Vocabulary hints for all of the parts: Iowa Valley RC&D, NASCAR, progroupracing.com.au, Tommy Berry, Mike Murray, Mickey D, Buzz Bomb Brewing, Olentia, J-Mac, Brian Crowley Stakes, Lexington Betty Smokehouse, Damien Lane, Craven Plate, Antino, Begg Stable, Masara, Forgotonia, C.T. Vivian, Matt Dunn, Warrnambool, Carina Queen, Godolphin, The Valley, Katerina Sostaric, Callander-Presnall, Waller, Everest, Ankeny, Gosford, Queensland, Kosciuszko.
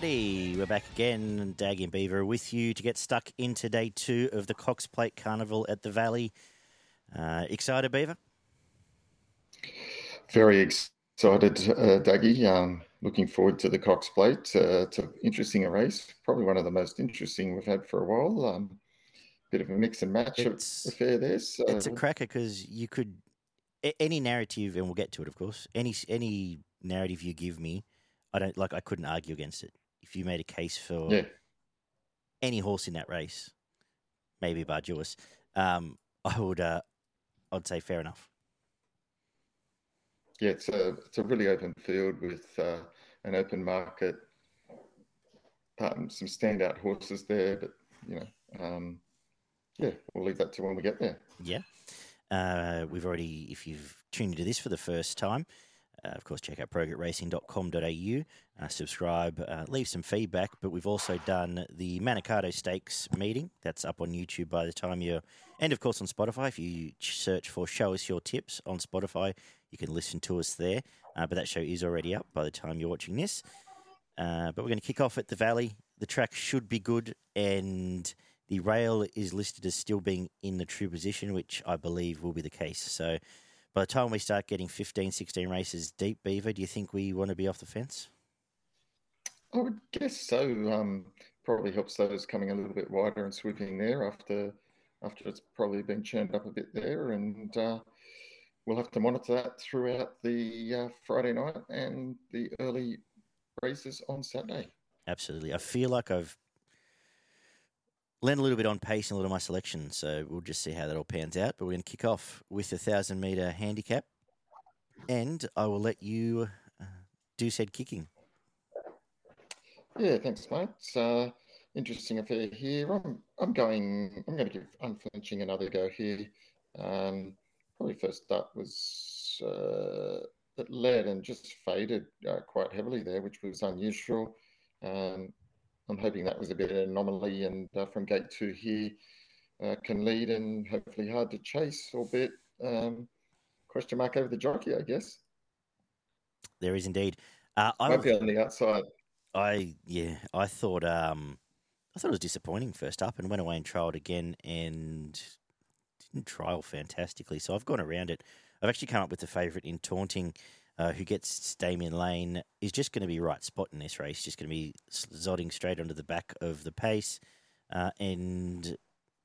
Alrighty, we're back again, Dag and Beaver with you to get stuck into day two of the Cox Plate Carnival at the Valley. Excited, Beaver? Very excited, Daggy. Looking forward to the Cox Plate. It's an interesting race, probably one of the most interesting we've had for a while. Bit of a mix and match affair there. So. It's a cracker because you could, any narrative, and we'll get to it, of course, any narrative you give me, I couldn't argue against it. If you made a case for any horse in that race, maybe bar Jewis, I'd say fair enough. Yeah, it's a really open field with an open market. Some standout horses there, but we'll leave that to when we get there. Yeah, we've already. If you've tuned into this for the first time, of course, check out progroupracing.com.au. Subscribe, leave some feedback. But we've also done the Manikato Stakes meeting. That's up on YouTube by the time you're... And, of course, on Spotify. If you search for Show Us Your Tips on Spotify, you can listen to us there. But that show is already up by the time you're watching this. But we're going to kick off at the Valley. The track should be good. And the rail is listed as still being in the true position, which I believe will be the case. So... by the time we start getting 15, 16 races deep, Beaver, do you think we want to be off the fence? I would guess so. Probably helps those coming a little bit wider and swooping there after it's probably been churned up a bit there. And we'll have to monitor that throughout the Friday night and the early races on Saturday. Absolutely. I feel like I've lend a little bit on pace in a lot of my selection, so we'll just see how that all pans out. But we're going to kick off with a 1,000-metre handicap, and I will let you do said kicking. Yeah, thanks, mate. Interesting affair here. I'm going to give Unflinching another go here. Probably first up was that led and just faded quite heavily there, which was unusual. I'm hoping that was a bit of an anomaly, and from gate two here can lead and hopefully hard to chase, albeit question mark over the jockey, I guess. There is indeed. Might be on the outside. I thought it was disappointing first up, and went away and trialled again, and didn't trial fantastically. So I've gone around it. I've actually come up with the favourite in Taunting. Who gets Damien Lane, is just going to be right spot in this race, just going to be zodding straight onto the back of the pace and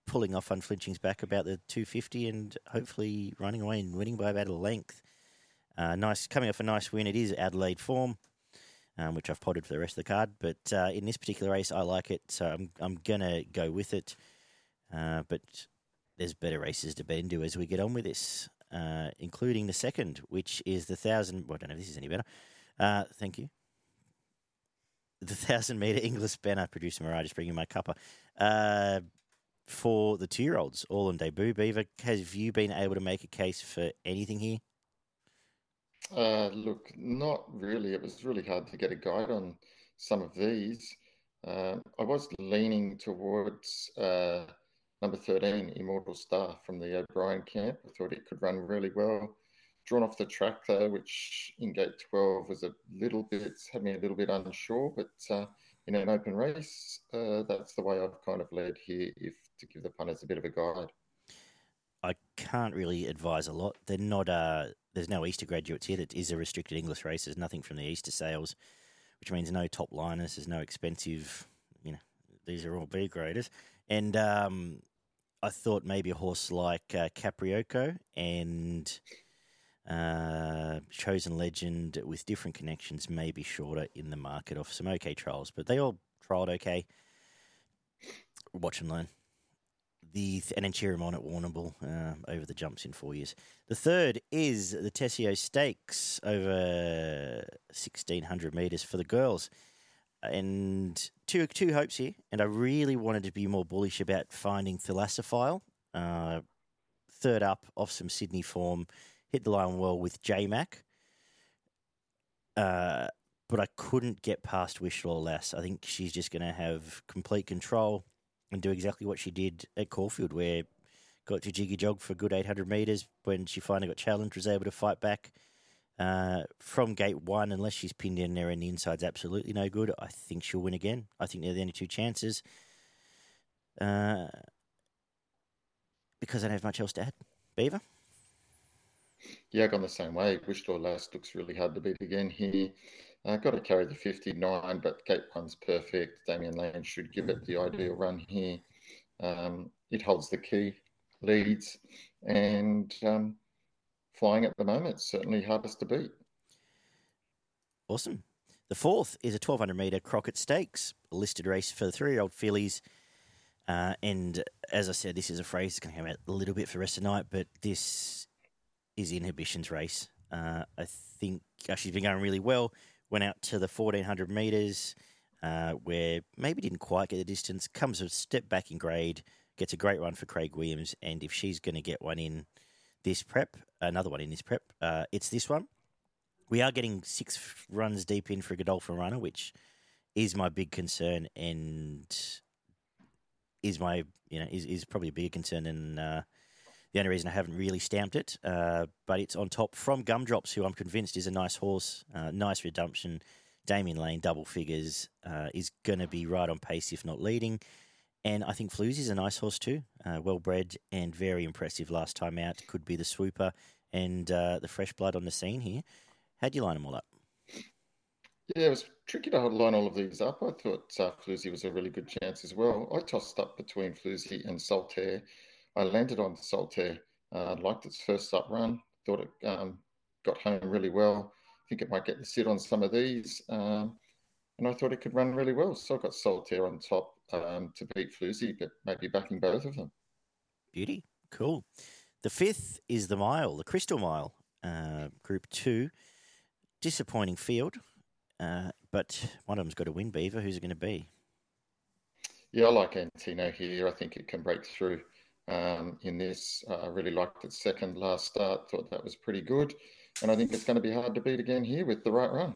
pulling off Unflinching's back about the 250 and hopefully running away and winning by about a length. Nice, coming off a nice win. It is Adelaide form, which I've potted for the rest of the card. But in this particular race, I like it, so I'm going to go with it. But there's better races to bet into as we get on with this. Including the second, which is the 1,000... Well, I don't know if this is any better. Thank you. The 1,000-metre Inglis Banner, producer Mirage is bringing my cuppa. For the two-year-olds, all on debut, Beaver, have you been able to make a case for anything here? Look, not really. It was really hard to get a guide on some of these. I was leaning towards... Number 13, Immortal Star from the O'Brien camp. I thought it could run really well. Drawn off the track, though, which in gate 12 was had me a little bit unsure, but in an open race, that's the way I've kind of led here, if to give the punters a bit of a guide. I can't really advise a lot. They're not. There's no Easter graduates here. It is a restricted English race. There's nothing from the Easter sales, which means no top liners. There's no expensive, these are all B-graders. And I thought maybe a horse like Caprioco and Chosen Legend with different connections may be shorter in the market off some okay trials, but they all trialled okay. Watch and learn. And then cheer him on at Warrnambool over the jumps in 4 years. The third is the Tessio Stakes over 1,600 metres for the girls. And two hopes here, and I really wanted to be more bullish about finding Thalassophile. Third up, off some Sydney form, hit the line well with J-Mac. But I couldn't get past Wishlaw Lass. I think she's just going to have complete control and do exactly what she did at Caulfield, where got to jiggy jog for a good 800 metres. When she finally got challenged, was able to fight back. From gate one, unless she's pinned in there and the inside's absolutely no good, I think she'll win again. I think they're the only two chances. Because I don't have much else to add. Beaver? Yeah, I've gone the same way. Wish-Door Last looks really hard to beat again here. Got to carry the 59, but gate one's perfect. Damien Lane should give it the ideal run here. It holds the key leads, and flying at the moment, certainly hardest to beat. Awesome. The fourth is a 1,200-metre Crockett Stakes, a listed race for the three-year-old fillies. And as I said, this is a phrase that's going to come out a little bit for the rest of the night, but this is Inhibition's race. I think she's been going really well. Went out to the 1,400 metres, where maybe didn't quite get the distance. Comes a step back in grade, gets a great run for Craig Williams. And if she's going to get one in this prep, another one in this prep, it's this one. We are getting 6 runs deep in for a Godolphin runner, which is my big concern and is my, you know, is probably a bigger concern than the only reason I haven't really stamped it, but it's on top from Gumdrops, who I'm convinced is a nice horse, nice redemption. Damien Lane, double figures, is going to be right on pace, if not leading. And I think Floozy is a nice horse too, well-bred and very impressive last time out. Could be the swooper and the fresh blood on the scene here. How do you line them all up? Yeah, it was tricky to line all of these up. I thought Floozy was a really good chance as well. I tossed up between Floozy and Saltaire. I landed on Saltaire, liked its first up run, thought it got home really well. I think it might get the sit on some of these, and I thought it could run really well. So I got Saltaire on top to beat Floozy, but maybe backing both of them. Beauty. Cool. The fifth is the Mile, the Crystal Mile, Group 2. Disappointing field, but one of them's got to win, Beaver. Who's it going to be? Yeah, I like Antino here. I think it can break through. In this, I really liked its second last start, thought that was pretty good, and I think it's going to be hard to beat again here with the right run.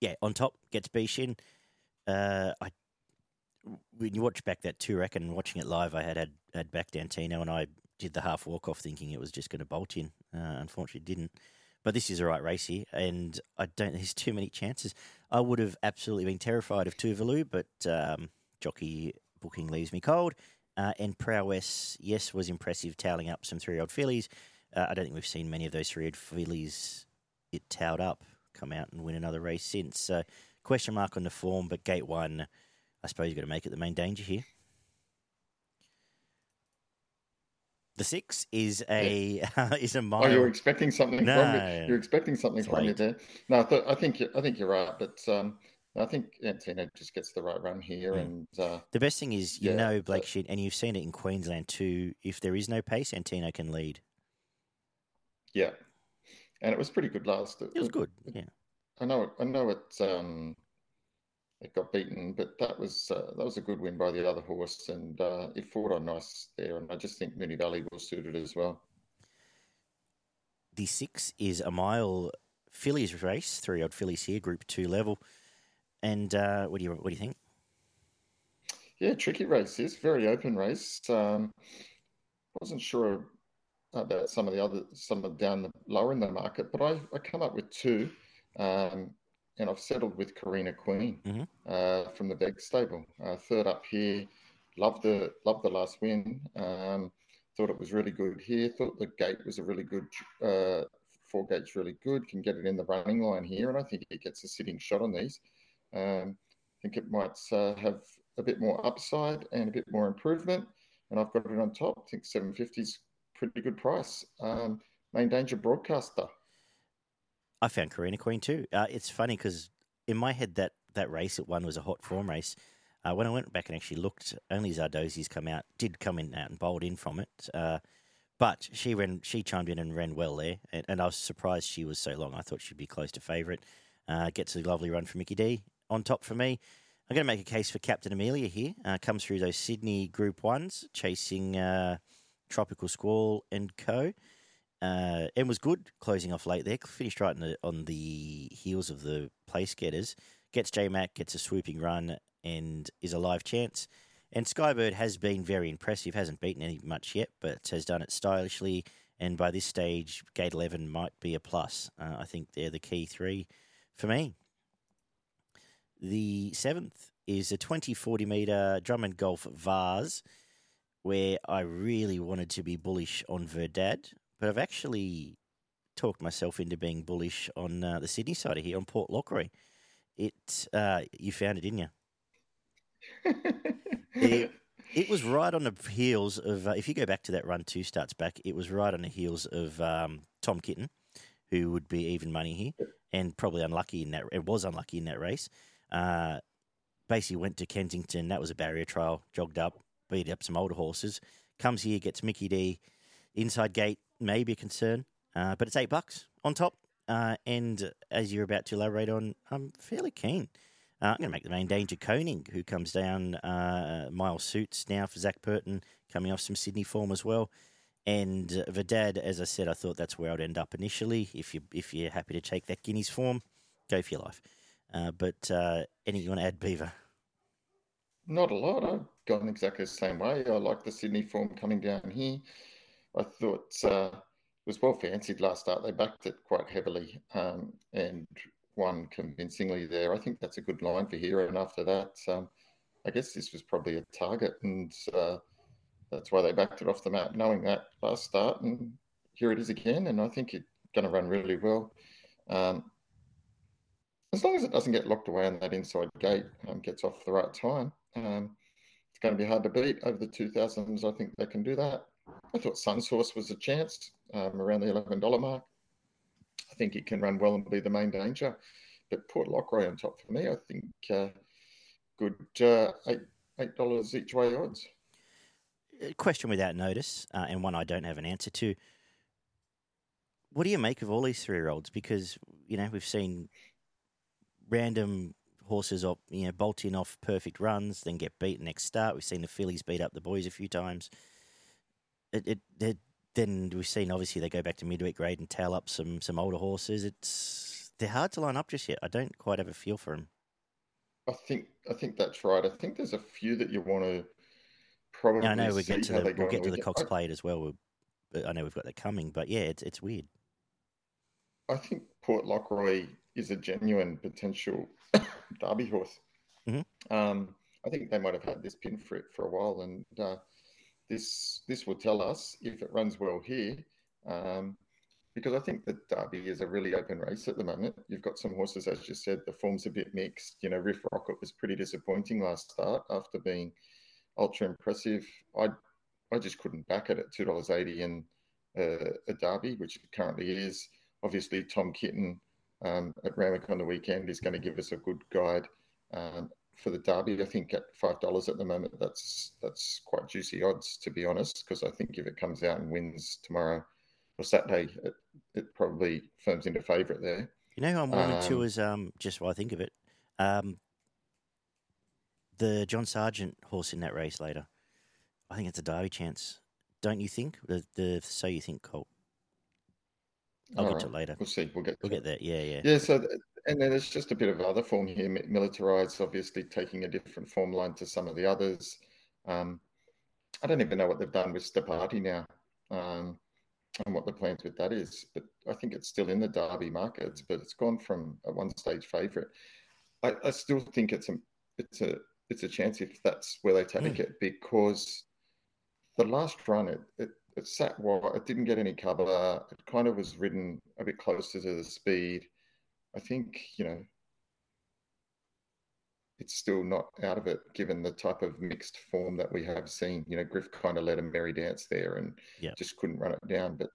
Yeah, on top gets Bishin. When you watch back that 2 rack and watching it live, I had backed Antino, and I did the half walk off thinking it was just going to bolt in. Unfortunately, it didn't. But this is the right race here, and I don't. There's too many chances. I would have absolutely been terrified of Tuvalu, but jockey booking leaves me cold. And Prowess, yes, was impressive, toweling up some three-year-old fillies. I don't think we've seen many of those three-year-old fillies it towed up come out and win another race since. So question mark on the form, but gate one, I suppose you've got to make it the main danger here. The six is a mile. Oh, you're expecting something from me. You're expecting something from me there. No, I think you're right, but. I think Antino just gets the right run here. Mm. And the best thing is, you know, Blake Sheed, and you've seen it in Queensland too, if there is no pace, Antino can lead. Yeah. And it was pretty good last. It was good, yeah. I know it got beaten, but that was a good win by the other horse, and it fought on nice there, and I just think Moonee Valley will suit it as well. The six is a mile fillies race, three-year-old fillies here, Group 2 level. And what do you think? Yeah, tricky race. This very open race. Wasn't sure about some of down the lower in the market, but I come up with 2, and I've settled with Karina Queen from the Begg Stable. Third up here, loved the last win. Thought it was really good here. Thought the gate was a really good. 4 gate's really good. Can get it in the running line here, and I think it gets a sitting shot on these. I think it might have a bit more upside and a bit more improvement, and I've got it on top. I think $7.50's pretty good price. Main danger broadcaster. I found Karina Queen too. It's funny because in my head that race at one was a hot form race. When I went back and actually looked, only Zardozi's come out and bowled in from it. But she chimed in and ran well there, and I was surprised she was so long. I thought she'd be close to favourite. Gets a lovely run for Mickey D. On top for me, I'm going to make a case for Captain Amelia here. Comes through those Sydney Group 1s, chasing Tropical Squall and co. And was good, closing off late there. Finished right on the heels of the place getters. Gets J-Mac, gets a swooping run, and is a live chance. And Skybird has been very impressive. Hasn't beaten any much yet, but has done it stylishly And by this stage, gate 11 might be a plus. I think they're the key three for me. The seventh is a 20-40 metre Drummond Gold Vase, where I really wanted to be bullish on Verdad, but I've actually talked myself into being bullish on the Sydney side of here, on Port Lockroy. You found it, didn't you? It was right on the heels of, if you go back to that run two starts back, it was right on the heels of Tom Kitten, who would be even money here and probably unlucky in that. It was unlucky in that race. Basically went to Kensington. That was a barrier trial, jogged up, beat up some older horses, comes here, gets Mickey D. Inside gate, maybe a concern, but it's $8 on top. And as you're about to elaborate on, I'm fairly keen. I'm going to make the main danger Koenig, who comes down mile suits now for Zac Purton, coming off some Sydney form as well. And Verdad, as I said, I thought that's where I'd end up initially. If you're happy to take that Guineas form, go for your life. But anything you want to add, Beaver? Not a lot. I've gone exactly the same way. I like the Sydney form coming down here. I thought it was well fancied last start. They backed it quite heavily and won convincingly there. I think that's a good line for Hero. And after that, I guess this was probably a target, and that's why they backed it off the map, knowing that last start. And here it is again, and I think it's going to run really well. As long as it doesn't get locked away on that inside gate and gets off the right time, it's going to be hard to beat. Over the 2000s, I think they can do that. I thought Sun's Horse was a chance around the $11 mark. I think it can run well and be the main danger. But Port Lockroy on top for me, I think good $8 each way odds. Question without notice, and one I don't have an answer to. What do you make of all these three-year-olds? Because, we've seen random horses bolt in off perfect runs, then get beaten next start. We've seen the fillies beat up the boys a few times. Then we've seen, obviously, they go back to midweek grade and tail up some older horses. They're hard to line up just yet. I don't quite have a feel for them. I think that's right. I think there's a few that you want to probably see. I know we'll get to the Cox Plate as well. I know we've got that coming, but, yeah, it's weird. I think Port Lockroy is a genuine potential derby horse. Mm-hmm. I think they might have had this pin for it for a while, and... This will tell us if it runs well here, because I think the derby is a really open race at the moment. You've got some horses, as you said, the form's a bit mixed. Riff Rocket was pretty disappointing last start after being ultra impressive. I just couldn't back it at $2.80 in a derby, which it currently is. Obviously, Tom Kitten at Randwick on the weekend is going to give us a good guide. For the derby, I think at $5 at the moment, that's quite juicy odds, to be honest, because I think if it comes out and wins tomorrow or Saturday, it probably firms into favourite there. Who I'm wanted to is, just while I think of it, the John Sargent horse in that race later. I think it's a derby chance, don't you think? The So You Think colt. I'll get to it later. We'll see. We'll get there. Yeah. Yeah, so... And then there's just a bit of other form here. Militarized, obviously, taking a different form line to some of the others. I don't even know what they've done with Stepati now and what the plans with that is. But I think it's still in the derby markets, but it's gone from a one-stage favourite. I still think it's a chance if that's where they take it, because the last run, it sat well. It didn't get any cover. It kind of was ridden a bit closer to the speed. I think, it's still not out of it, given the type of mixed form that we have seen. Griff kind of led a merry dance there and just couldn't run it down. But,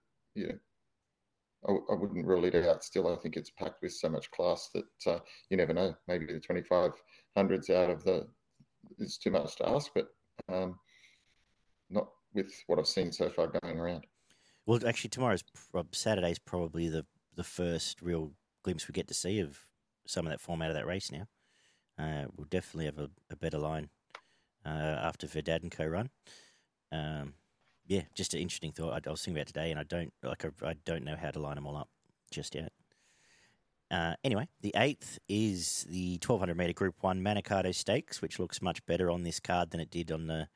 I wouldn't rule it out still. I think it's packed with so much class that you never know. Maybe the 2500's out of the – it's too much to ask, but not with what I've seen so far going around. Well, actually, Saturday's probably the first real – glimpse we get to see of some of that form out of that race now. We'll definitely have a better line after Verdad and co run. Just an interesting thought. I was thinking about today, and I don't know how to line them all up just yet. Anyway, the 8th is the 1200 metre Group 1 Manikato Stakes, which looks much better on this card than it did on the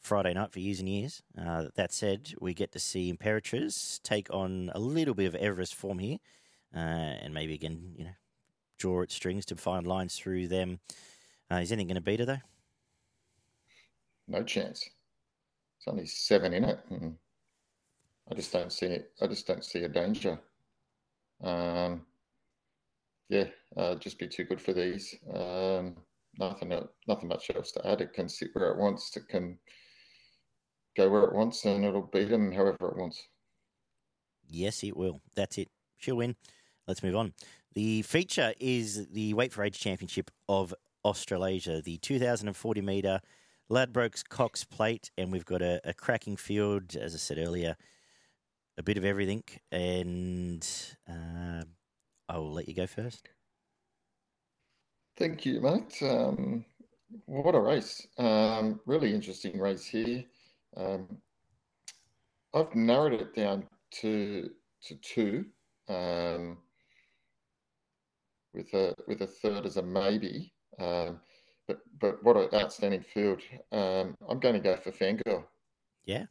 Friday night for years and years. That said, we get to see Imperatriz take on a little bit of Everest form here, and maybe again, you know, draw its strings to find lines through them. Is anything going to beat her though? No chance. It's only seven in it. I just don't see it. I just don't see a danger. Just be too good for these. Nothing much else to add. It can sit where it wants. It can go where it wants, and it'll beat them however it wants. Yes, it will. That's it. She'll win. Let's move on. The feature is the Wait for Age Championship of Australasia, the 2,040 metre Ladbrokes Cox Plate, and we've got a cracking field, as I said earlier, a bit of everything, and I will let you go first. Thank you, mate. What a race. Really interesting race here. I've narrowed it down to two, with a third as a maybe. But what an outstanding field. I'm going to go for Fangirl. Yeah.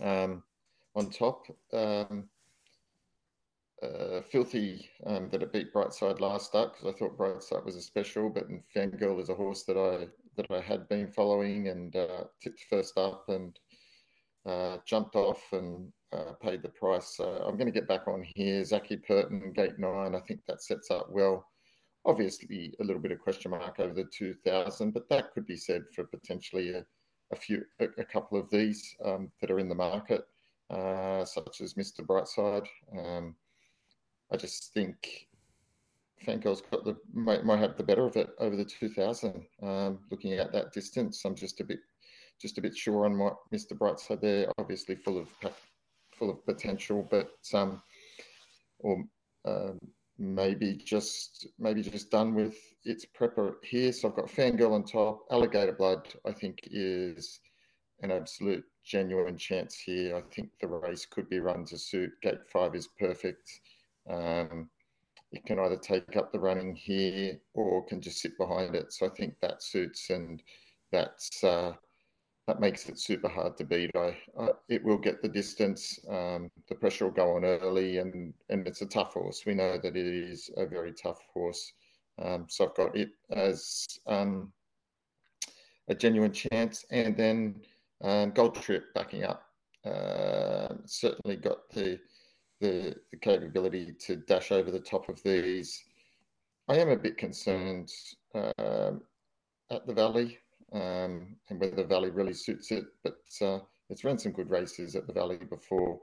On top, Filthy that it beat Brightside last up, because I thought Brightside was a special, but Fangirl is a horse that I had been following and tipped first up and jumped off and paid the price. So I'm going to get back on here. Zac Purton, Gate 9, I think that sets up well. Obviously, a little bit of question mark over the 2,000, but that could be said for potentially a couple of these that are in the market, such as Mr. Brightside. I just think Fangirl's might have the better of it over the 2,000. Looking at that distance, I'm just a bit sure on what Mr. Brightside there. Obviously, full of potential, but Maybe just done with its prepper here. So I've got Fangirl on top. Alligator Blood, I think, is an absolute genuine chance here. I think the race could be run to suit. Gate 5 is perfect. It can either take up the running here or can just sit behind it. So I think that suits, and that makes it super hard to beat. It will get the distance. The pressure will go on early, and it's a tough horse. We know that it is a very tough horse. So I've got it as a genuine chance. And then Gold Trip backing up. Certainly got the capability to dash over the top of these. I am a bit concerned at the Valley. And whether the Valley really suits it, but it's run some good races at the Valley before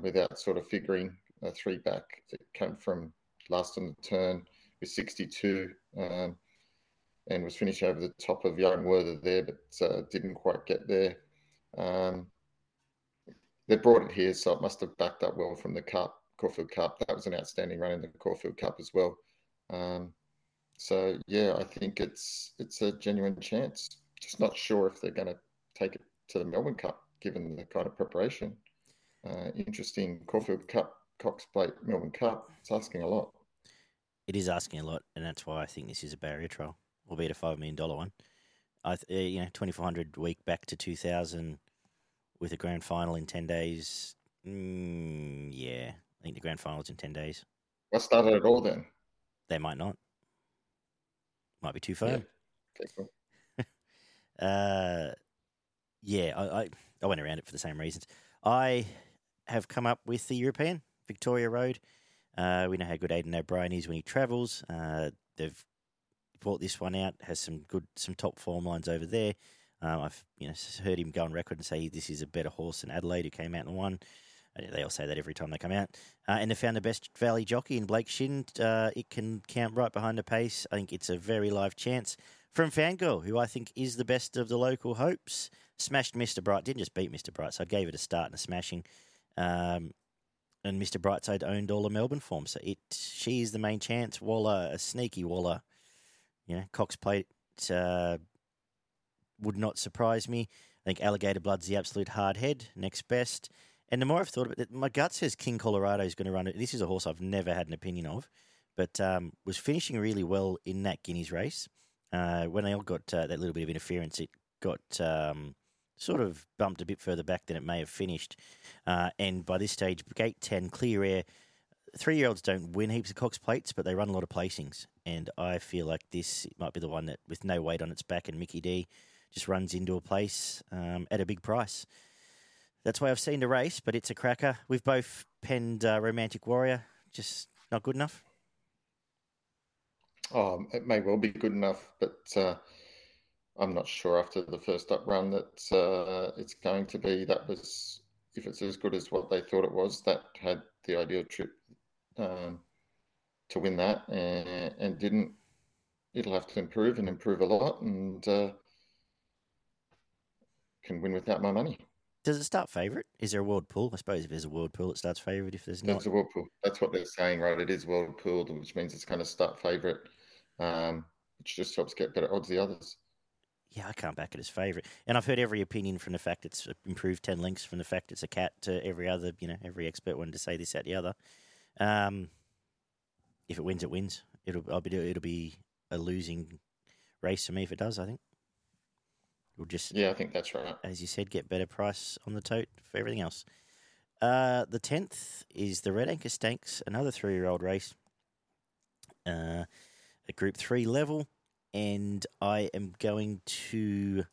without sort of figuring three back. It came from last on the turn with 62 and was finished over the top of Young Werther there, but didn't quite get there. They brought it here, so it must have backed up well from the Caulfield Cup. That was an outstanding run in the Caulfield Cup as well. So, yeah, I think it's a genuine chance. Just not sure if they're going to take it to the Melbourne Cup, given the kind of preparation. Interesting Caulfield Cup, Cox Plate, Melbourne Cup. It's asking a lot. It is asking a lot, and that's why I think this is a barrier trial, albeit a $5 million one. $2,500 week back to 2,000 with a grand final in 10 days. Yeah, I think the grand final's in 10 days. What started it all then? They might not. Might be too far. Yeah, I went around it for the same reasons. I have come up with the European, Victoria Road. We know how good Aidan O'Brien is when he travels. They've brought this one out, has some top form lines over there. I've heard him go on record and say this is a better horse than Adelaide, who came out and won. They all say that every time they come out. And they found the best Valley jockey in Blake Shind. It can count right behind the pace. I think it's a very live chance from Fangirl, who I think is the best of the local hopes. Smashed Mr. Bright. Didn't just beat Mr. Bright, so I gave it a start and a smashing. And Mr. Brightside owned all of Melbourne form. So she is the main chance. Waller, a sneaky Waller. Cox Plate would not surprise me. I think Alligator Blood's the absolute hard head. Next best. And the more I've thought about it, my gut says King Colorado is going to run it. This is a horse I've never had an opinion of, but was finishing really well in that Guineas race. When they all got that little bit of interference, it got sort of bumped a bit further back than it may have finished. And by this stage, gate 10, clear air. 3-year-olds don't win heaps of Cox Plates, but they run a lot of placings. And I feel like this might be the one that, with no weight on its back, and Mickey D just runs into a place at a big price. That's why I've seen the race, but it's a cracker. We've both penned Romantic Warrior. Just not good enough? Oh, it may well be good enough, but I'm not sure after the first up run that it's going to be. That was, if it's as good as what they thought it was, that had the ideal trip to win that and didn't. It'll have to improve and improve a lot, and can win without my money. Does it start favourite? Is there a world pool? I suppose if there's a world pool, it starts favourite. If there's not... There's a world pool. That's what they're saying, right? It is world pooled, which means it's going to start favourite, which just helps get better odds the others. Yeah, I can't back it as favourite. And I've heard every opinion from the fact it's improved 10 lengths, from the fact it's a cat to every other, you know, every expert wanted to say this, that, the other. If it wins, it wins. It'll be a losing race for me if it does, I think. I think that's right. As you said, get better price on the tote for everything else. The 10th is the Red Anchor Stakes, another 3-year-old race, at Group 3 level, and I am going to...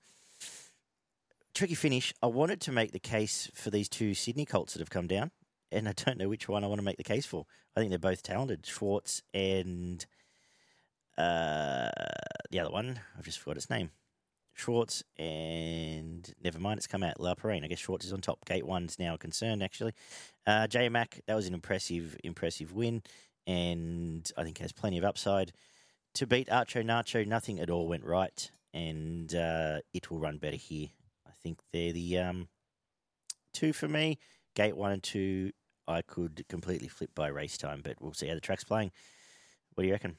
Tricky finish. I wanted to make the case for these two Sydney colts that have come down, and I don't know which one I want to make the case for. I think they're both talented, Schwartz and the other one. I've just forgot its name. Schwartz and, never mind, it's come out, La Perrine. I guess Schwartz is on top. Gate 1's now a concern, actually. J-Mac, that was an impressive win, and I think has plenty of upside. To beat Archo Nacho, nothing at all went right, and it will run better here. I think they're the two for me. Gate 1 and 2, I could completely flip by race time, but we'll see how the track's playing. What do you reckon?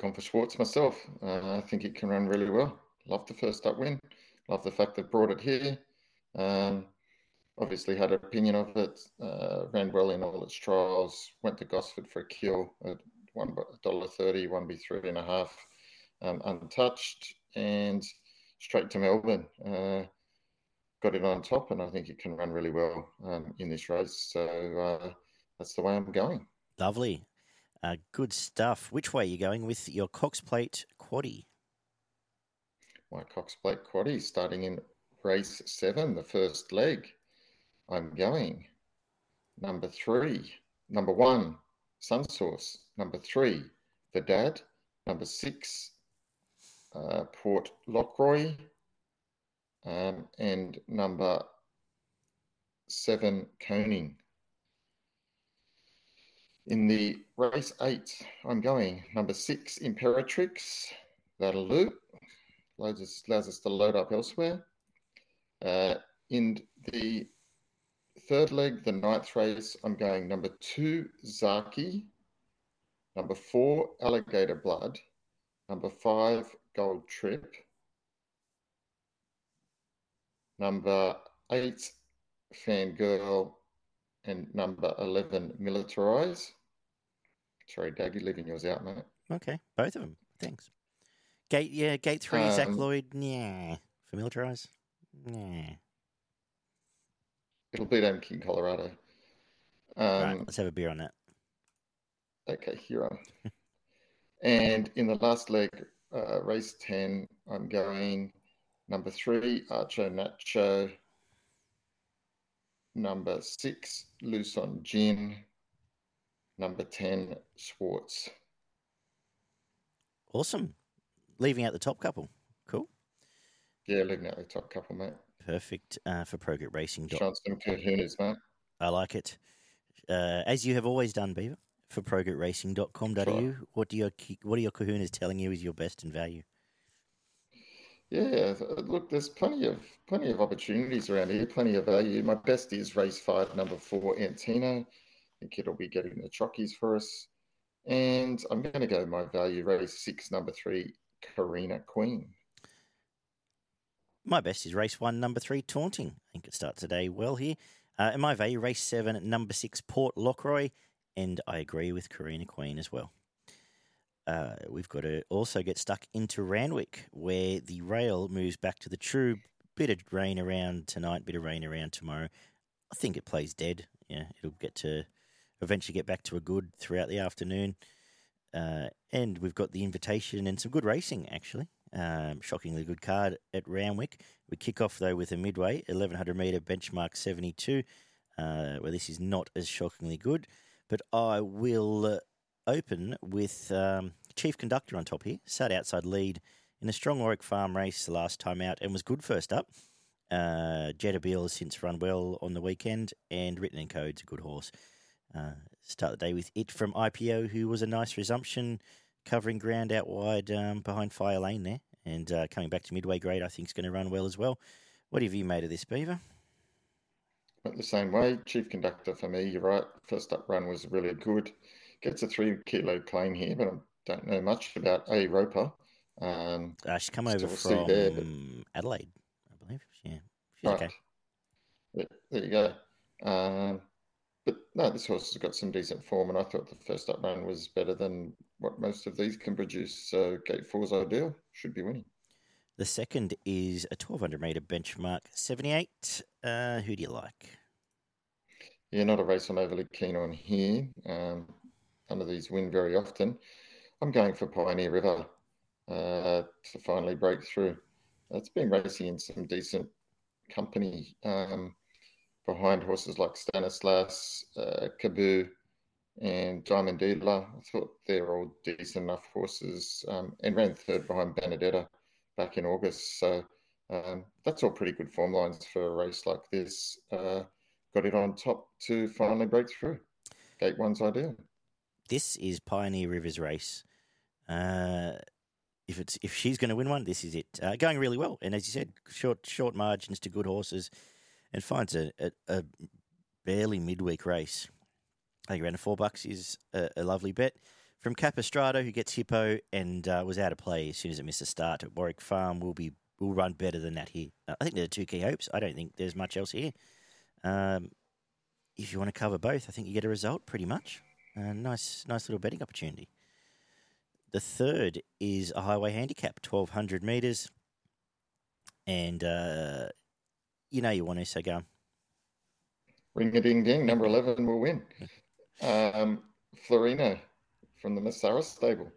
Gone for Schwartz myself. I think it can run really well. Love the first up win. Love the fact that brought it here. Obviously had an opinion of it. Ran well in all its trials. Went to Gosford for a kill at $1.30, 1B3.5, untouched, and straight to Melbourne. Got it on top, and I think it can run really well in this race. So that's the way I'm going. Lovely. Good stuff. Which way are you going with your Cox Plate quaddie? My Cox Plate quaddie, starting in race 7, the first leg. I'm going number 1, Sunsource. Number 3, The Dad. Number 6, Port Lockroy. And number 7, Coning. In the race 8, I'm going number 6, Imperatrix. That'll do. Allows us to load up elsewhere. In the third leg, the ninth race, I'm going number 2, Zaki. Number 4, Alligator Blood. Number 5, Gold Trip. Number 8, Fangirl. And number 11, Militarize. Sorry, Dag, you're leaving yours out, mate. Okay, both of them. Thanks. Gate 3, Zach Lloyd. Nah. For Militarize? Nah. It'll beat King Colorado. Right, let's have a beer on that. Okay, hero. And in the last leg, race 10, I'm going number 3, Archo Nacho. Number 6, Luzon Gin. Number 10, Schwartz. Awesome. Leaving out the top couple. Cool. Yeah, leaving out the top couple, mate. Perfect for Pro Group Racing. Johnston Kahunas, mate. I like it. As you have always done, Beaver, for progroupracing.com.au. Sure. What are your kahunas telling you is your best in value? Yeah, look, there's plenty of opportunities around here, plenty of value. My best is race 5, number 4, Antino. I think it'll be getting the chockies for us. And I'm going to go my value, race 6, number 3, Karina Queen. My best is race 1, number 3, Taunting. I think it starts today well here. And my value, race 7, number 6, Port Lockroy. And I agree with Karina Queen as well. We've got to also get stuck into Randwick, where the rail moves back to the true Bit of rain around tonight, bit of rain around tomorrow. I think it plays dead. Yeah, it'll get to eventually get back to a good throughout the afternoon. And we've got the invitation and some good racing, actually. Shockingly good card at Randwick. We kick off, though, with a midway, 1,100-metre benchmark 72. Well, this is not as shockingly good. But I will open with Chief Conductor on top here. Sat outside lead in a strong Warwick Farm race the last time out and was good first up. Jetta Beale has since run well on the weekend, and Written in Code's a good horse. Start the day with It from IPO, who was a nice resumption, covering ground out wide behind Fire Lane there. And coming back to midway grade, I think is going to run well as well. What have you made of this, Beaver? But the same way, Chief Conductor for me, you're right. First up run was really good. Gets a 3 kilo claim here, but I don't know much about A Roper. She's come over from there, but... Adelaide, I believe. Yeah, she's right. Okay. Yeah, there you go. But no, this horse has got some decent form, and I thought the first up run was better than what most of these can produce. So gate 4's ideal, should be winning. The second is a 1,200-metre benchmark 78. Who do you like? Yeah, not a race I'm overly keen on here. None of these win very often. I'm going for Pioneer River to finally break through. It's been racing in some decent company behind horses like Stanislas, Kaboo, and Diamond Deedler. I thought they're all decent enough horses, and ran third behind Benedetta back in August. So that's all pretty good form lines for a race like this. Got it on top to finally break through. Gate 1's ideal. This is Pioneer River's race. If she's going to win one, this is it. Going really well. And as you said, short margins to good horses. And finds a barely midweek race. I think around $4 is a lovely bet. From Capistrano, who gets Hippo and was out of play as soon as it missed a start at Warwick Farm, will run better than that here. I think there are two key hopes. I don't think there's much else here. If you want to cover both, I think you get a result pretty much. Nice little betting opportunity. The third is a highway handicap, 1,200 metres. And... you know you want to, so go on. Ring-a-ding-ding, number 11 will win. Florino from the Masara stable.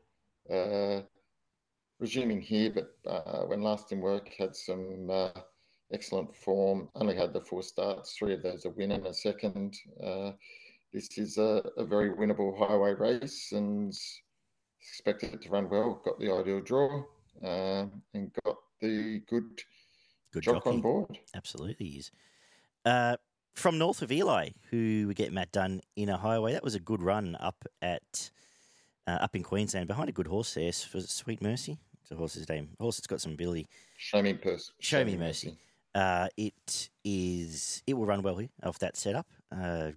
Resuming here, but when last in work, had some excellent form. Only had the 4 starts, 3 of those a win and a second. This is a very winnable highway race and expected it to run well. Got the ideal draw and got the good jockey on board. Absolutely is. From north of Eli, who we get Matt Dunn in a highway. That was a good run up in Queensland behind a good horse there. For Sweet Mercy. It's a horse's name. Horse that's got some ability. Show Me Mercy. It will run well here off that setup.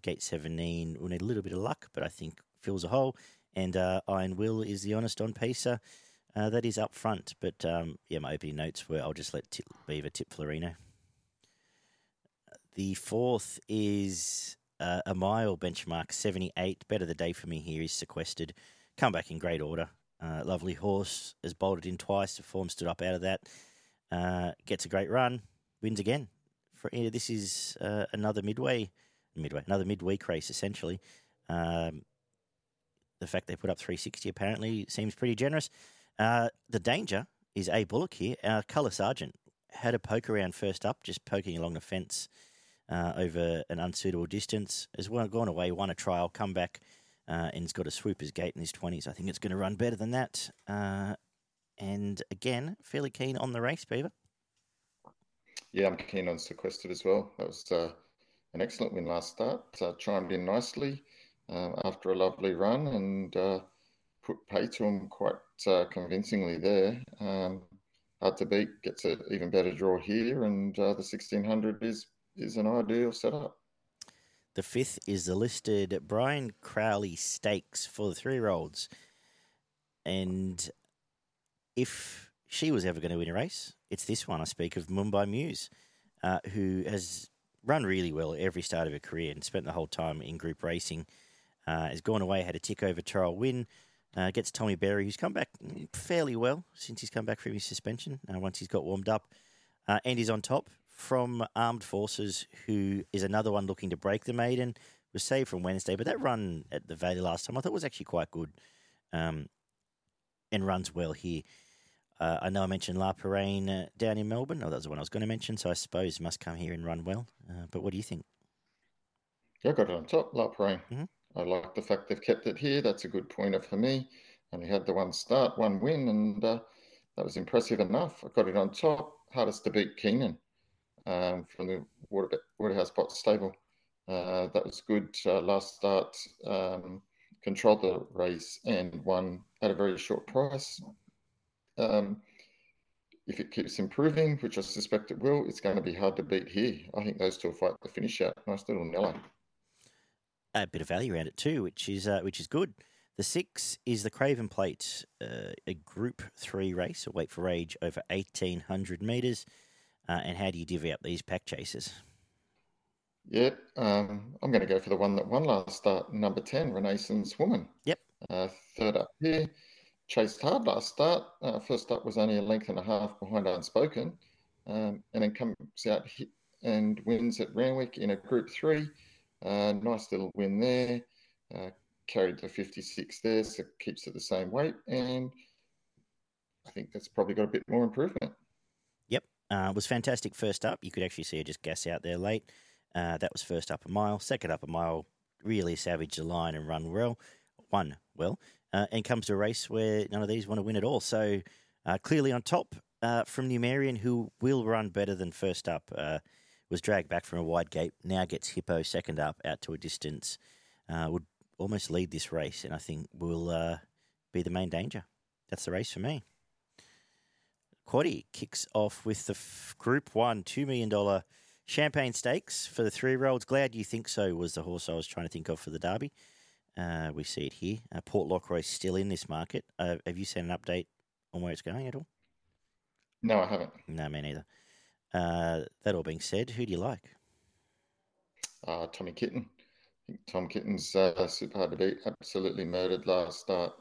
Gate 17 will need a little bit of luck, but I think fills a hole. And Iron Will is the honest on pacer. That is up front, but my opening notes were I'll just let Beaver tip Florino. The fourth is a mile benchmark 78. Better the day for me here is Sequestered. Come back in great order. Lovely horse has bolted in twice. The form stood up out of that. Gets a great run. Wins again. This is another midweek race essentially. The fact they put up 360 apparently seems pretty generous. The danger is A Bullock here. Our colour sergeant had a poke around first up, just poking along the fence over an unsuitable distance. Has gone away, won a trial, come back, and has got a swooper's gate in his 20s. I think it's going to run better than that. And again, fairly keen on the race, Beaver. Yeah, I'm keen on Sequestered as well. That was an excellent win last start. Chimed in nicely after a lovely run and... put pay to him quite convincingly there. Hard to beat, gets an even better draw here, and the 1,600 is an ideal setup. The fifth is the listed Brian Crowley Stakes for the 3-year-olds. And if she was ever going to win a race, it's this one. I speak of Mumbai Muse, who has run really well every start of her career and spent the whole time in group racing. Has gone away, had a tick-over trial win. Gets Tommy Berry, who's come back fairly well since he's come back from his suspension. Once he's got warmed up, Andy's on top from Armed Forces, who is another one looking to break the maiden, was saved from Wednesday. But that run at the Valley last time I thought was actually quite good and runs well here. I know I mentioned La Peraine down in Melbourne. Oh, that was the one I was going to mention, so I suppose must come here and run well. But what do you think? Yeah, I got it on top, La Peraine. Mm-hmm. I like the fact they've kept it here. That's a good pointer for me. Only had the one start, one win, and that was impressive enough. I got it on top. Hardest to beat Keenan from the Waterhouse Box stable. That was good. Last start, controlled the race and won at a very short price. If it keeps improving, which I suspect it will, it's going to be hard to beat here. I think those two will fight the finish out. Nice little Nello. A bit of value around it too, which is good. The 6 is the Craven Plate, a Group 3 race, a weight for age over 1,800 metres. And how do you divvy up these pack chasers? Yep, I'm going to go for the one that won last start, number 10, Renaissance Woman. Yep. Third up here. Chased hard last start. First up was only a length and a half behind Unspoken, and then comes out and wins at Randwick in a Group 3. Nice little win there. Carried the 56 there, so keeps it the same weight, and I think that's probably got a bit more improvement. Yep. It was fantastic first up. You could actually see her just gas out there late. That was first up a mile. Second up a mile, really savaged the line and won well. And comes to a race where none of these want to win at all. So clearly on top from Numerian, who will run better than first up, was dragged back from a wide gate, now gets Hippo second up out to a distance, would almost lead this race, and I think will be the main danger. That's the race for me. Quaddy kicks off with the Group 1 $2 million Champagne Stakes for the three-year-olds. Glad You Think So was the horse I was trying to think of for the Derby. We see it here. Port Lockroy's still in this market. Have you seen an update on where it's going at all? No, I haven't. No, me neither. That all being said, who do you like? Tommy Kitten. I think Tom Kitten's super hard to beat. Absolutely murdered last start.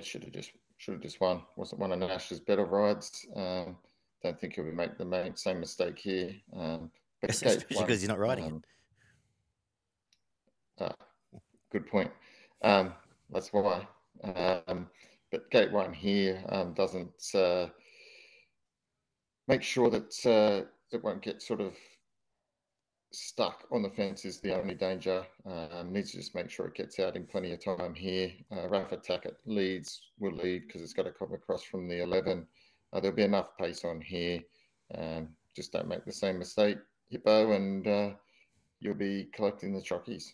Should have just won. Wasn't one of Nash's better rides. Don't think he'll make the same mistake here. Especially because he's not riding it. Good point. That's why. But gate one here doesn't make sure that it won't get sort of stuck on the fence is the only danger. Needs to just make sure it gets out in plenty of time here. Rafa Tackett will lead because it's got to come across from the 11. There'll be enough pace on here. Just don't make the same mistake, Hippo, and you'll be collecting the chockies.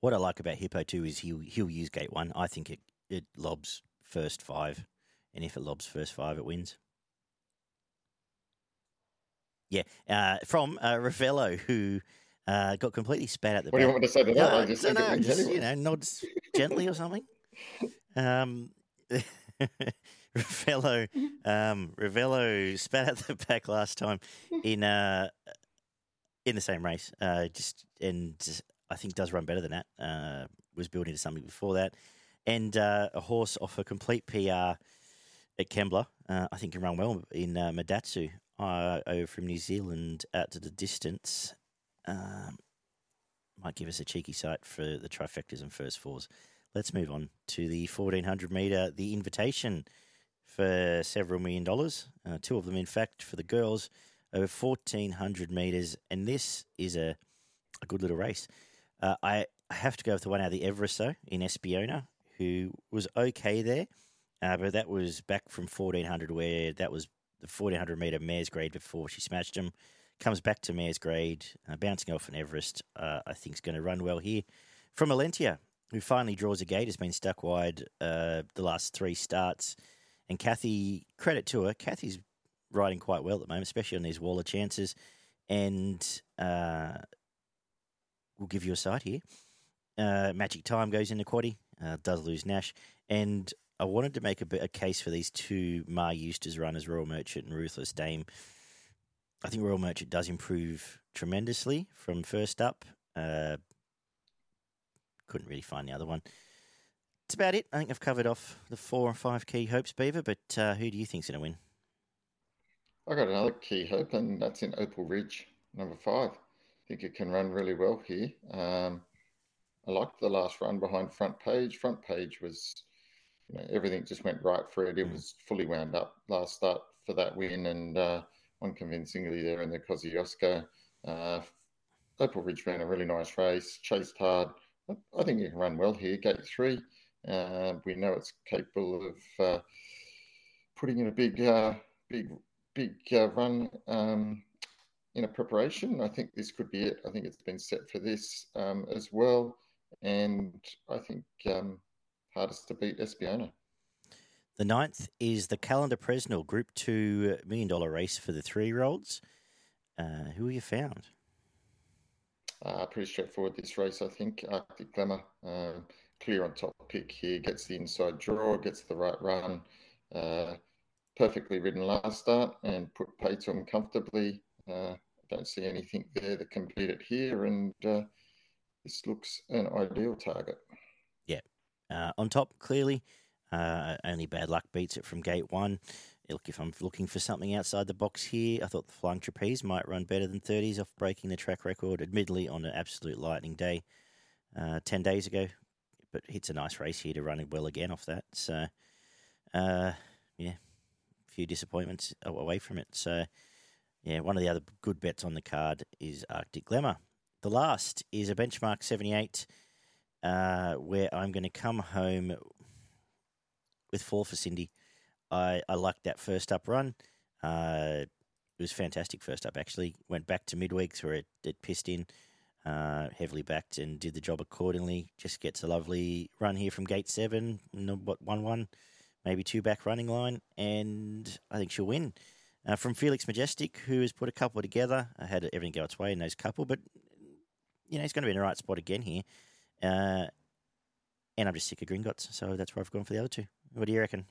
What I like about Hippo too is he'll use gate one. I think it lobs first five, and if it lobs first five, it wins. Yeah, from Ravello, who got completely spat at the back. What do you want me to say to that? I just don't know. Just anyway. Nods gently or something. Ravello spat at the back last time in the same race. I think does run better than that. Was built into something before that. And a horse off a complete PR at Kembla. I think can run well in Madatsu over from New Zealand out to the distance. Might give us a cheeky sight for the trifectas and first fours. Let's move on to the 1,400 metre, the Invitation for several $1,000,000. Two of them, in fact, for the girls over 1,400 metres. And this is a good little race. I have to go with the one out of the Everest, though, in Espiona, who was okay there, but that was back from 1,400, where that was the 1,400-metre mare's grade before she smashed him. Comes back to mare's grade, bouncing off an Everest, I think is going to run well here. From Alentia, who finally draws a gate, has been stuck wide the last three starts. And Kathy, credit to her, Kathy's riding quite well at the moment, especially on these Waller chances. And we'll give you a sight here. Magic Time goes into Quaddy, does lose Nash. And I wanted to make a case for these two Ma Eustace runners, Royal Merchant and Ruthless Dame. I think Royal Merchant does improve tremendously from first up. Couldn't really find the other one. That's about it. I think I've covered off the 4 or 5 key hopes, Beaver, but who do you think's going to win? I got another key hope, and that's in Opal Ridge, number 5. I think it can run really well here. I liked the last run behind Front Page. Front Page was, you know, everything just went right for it. It was fully wound up last start for that win, and won convincingly there in the Kosciuszko. Opal Ridge ran a really nice race, chased hard. I think you can run well here, gate 3. We know it's capable of putting in a big run in a preparation. I think this could be it. I think it's been set for this as well. And I think hardest to beat, Espiona. The 9th is the Calendar Presnell Group $2 million race for the 3-year-olds. Who have you found? Pretty straightforward this race, I think. Arctic Glamour, clear on top pick here, gets the inside draw, gets the right run, perfectly ridden last start and put pay to him comfortably. Don't see anything there that can beat it here, and this looks an ideal target. Yeah. On top, clearly, only bad luck beats it from gate 1. Look, if I'm looking for something outside the box here, I thought the Flying Trapeze might run better than 30s off breaking the track record, admittedly on an absolute lightning day 10 days ago, but hits a nice race here to run well again off that. So, yeah, a few disappointments away from it. So, yeah, one of the other good bets on the card is Arctic Glamour. The last is a Benchmark 78 where I'm going to come home with 4 for Cindy. I liked that first up run. It was fantastic first up, actually. Went back to midweeks where it pissed in, heavily backed, and did the job accordingly. Just gets a lovely run here from gate 7, what 1-1, maybe 2 back running line, and I think she'll win. From Felix Majestic, who has put a couple together. I had everything go its way in those couple, but, you know, he's going to be in the right spot again here. And I'm just sick of Gringotts, so that's where I've gone for the other 2. What do you reckon?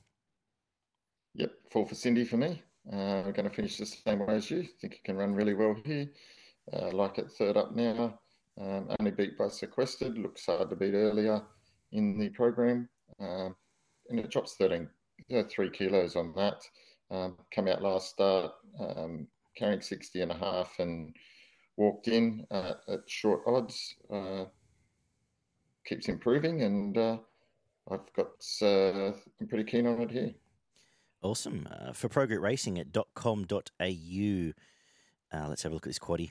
Yep, 4 for Cindy for me. We're going to finish the same way as you. I think it can run really well here. Like it third up now. Only beat by Sequestered. Looks hard to beat earlier in the program. And it drops 3 kilos on that. Come out last start, carrying 60.5 and walked in at short odds. Keeps improving, and I've got, I'm pretty keen on it here. Awesome. For Pro Group Racing at .com.au, let's have a look at this quaddie.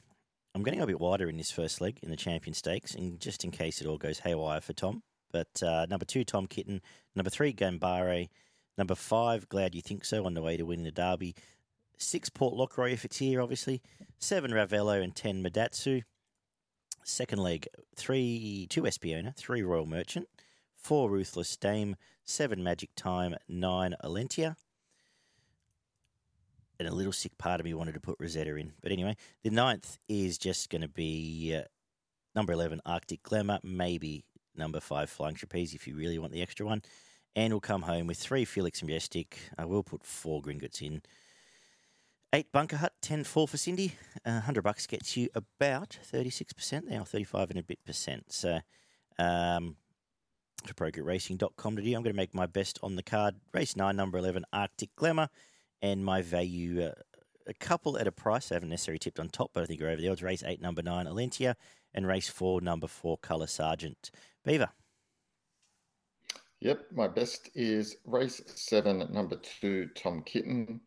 I'm going to go a bit wider in this first leg in the Champion Stakes, and just in case it all goes haywire for Tom. But number 2, Tom Kitten. Number 3, Gambare. Number 5, Glad You Think So, on the way to winning the Derby. 6, Port Lockroy, if it's here, obviously. 7, Ravello, and 10, Medatsu. Second leg, 2, Espiona. 3, Royal Merchant. 4, Ruthless Dame. 7, Magic Time. 9, Alentia. And a little sick part of me wanted to put Rosetta in. But anyway, the 9th is just going to be number 11, Arctic Glamour, maybe number 5, Flying Trapeze, if you really want the extra one. And we'll come home with 3, Felix Majestic. I will put 4 Gringotts in. 8, Bunker Hut, 10, 4 for Cindy. $100 gets you about 36% now, 35 and a bit percent. So for progroupracing.com.au, I'm going to make my best on the card. Race 9, number 11, Arctic Glamour. And my value, a couple at a price. I haven't necessarily tipped on top, but I think we're over the odds. Race 8, number 9, Alentia, and race 4, number 4, Colour Sergeant. Beaver. Yep, my best is race 7, number 2, Tom Kitten.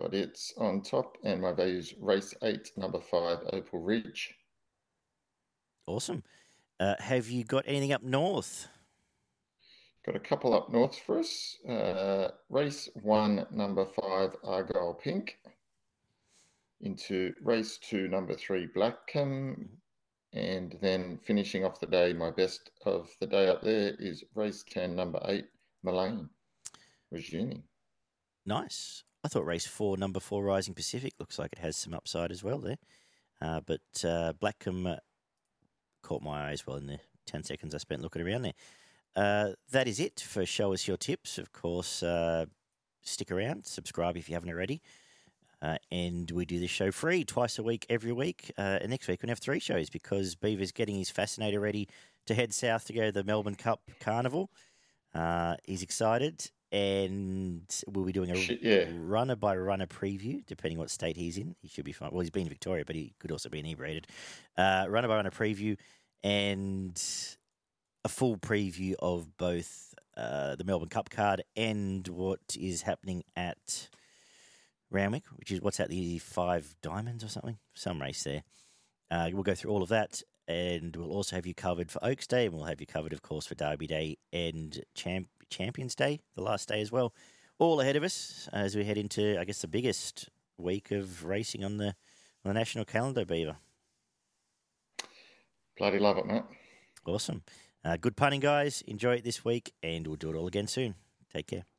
Got its on top, and my value is race 8, number 5, Opal Ridge. Awesome. Have you got anything up north? Got a couple up north for us. Race 1, number 5, Argyle Pink. Into race 2, number 3, Blackham. And then finishing off the day, my best of the day up there is race 10, number 8, Mullane. Resuming. Nice. I thought race 4, number 4, Rising Pacific. Looks like it has some upside as well there. But Blackham caught my eye as well in the 10 seconds I spent looking around there. That is it for Show Us Your Tips. Of course, stick around, subscribe if you haven't already. And we do this show free twice a week, every week. And next week we'll have 3 shows because Beaver's getting his Fascinator ready to head south to go to the Melbourne Cup Carnival. He's excited. And we'll be doing a runner-by-runner preview, depending what state he's in. He should be fine. Well, he's been in Victoria, but he could also be inebriated. Runner-by-runner preview and a full preview of both the Melbourne Cup card and what is happening at Randwick, which is what's at the Five Diamonds or something, some race there. We'll go through all of that. And we'll also have you covered for Oaks Day, and we'll have you covered, of course, for Derby Day and Champions Day, the last day as well. All ahead of us as we head into, I guess, the biggest week of racing on the national calendar, Beaver. Bloody love it, mate. Awesome. Good punting, guys. Enjoy it this week, and we'll do it all again soon. Take care.